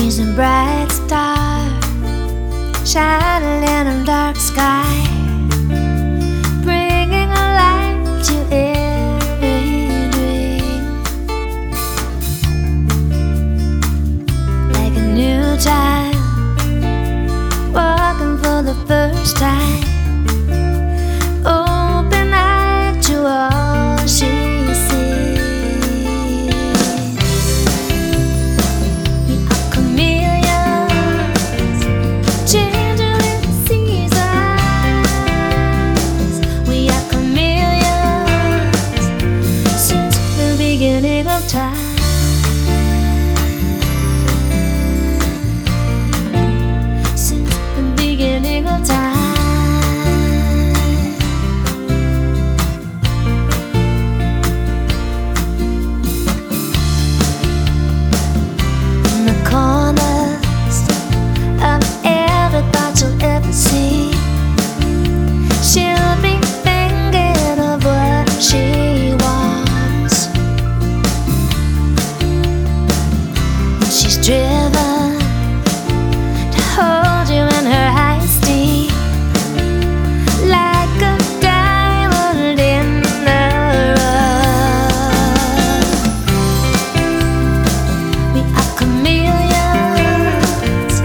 She's a bright star shining in a dark sky, bringing a light to every dream. Like a new child walking for the first time, open eye to all she sees. We are chameleons, changing with the seasons. We are chameleons since the beginning of time. Driven to hold you in her high esteem, like a diamond in the rough. We are chameleons,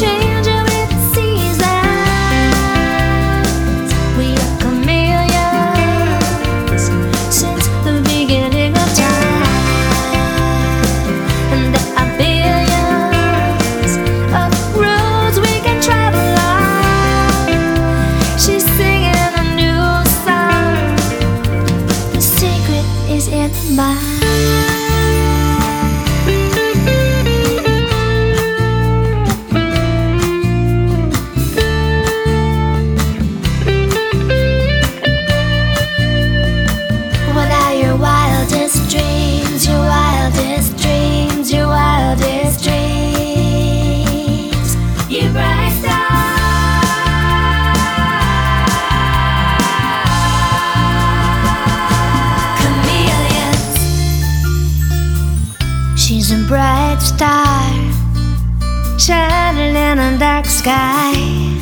changing with the seasons. We are chameleons since the beginning of time. And there are she's a bright star shining in a dark sky.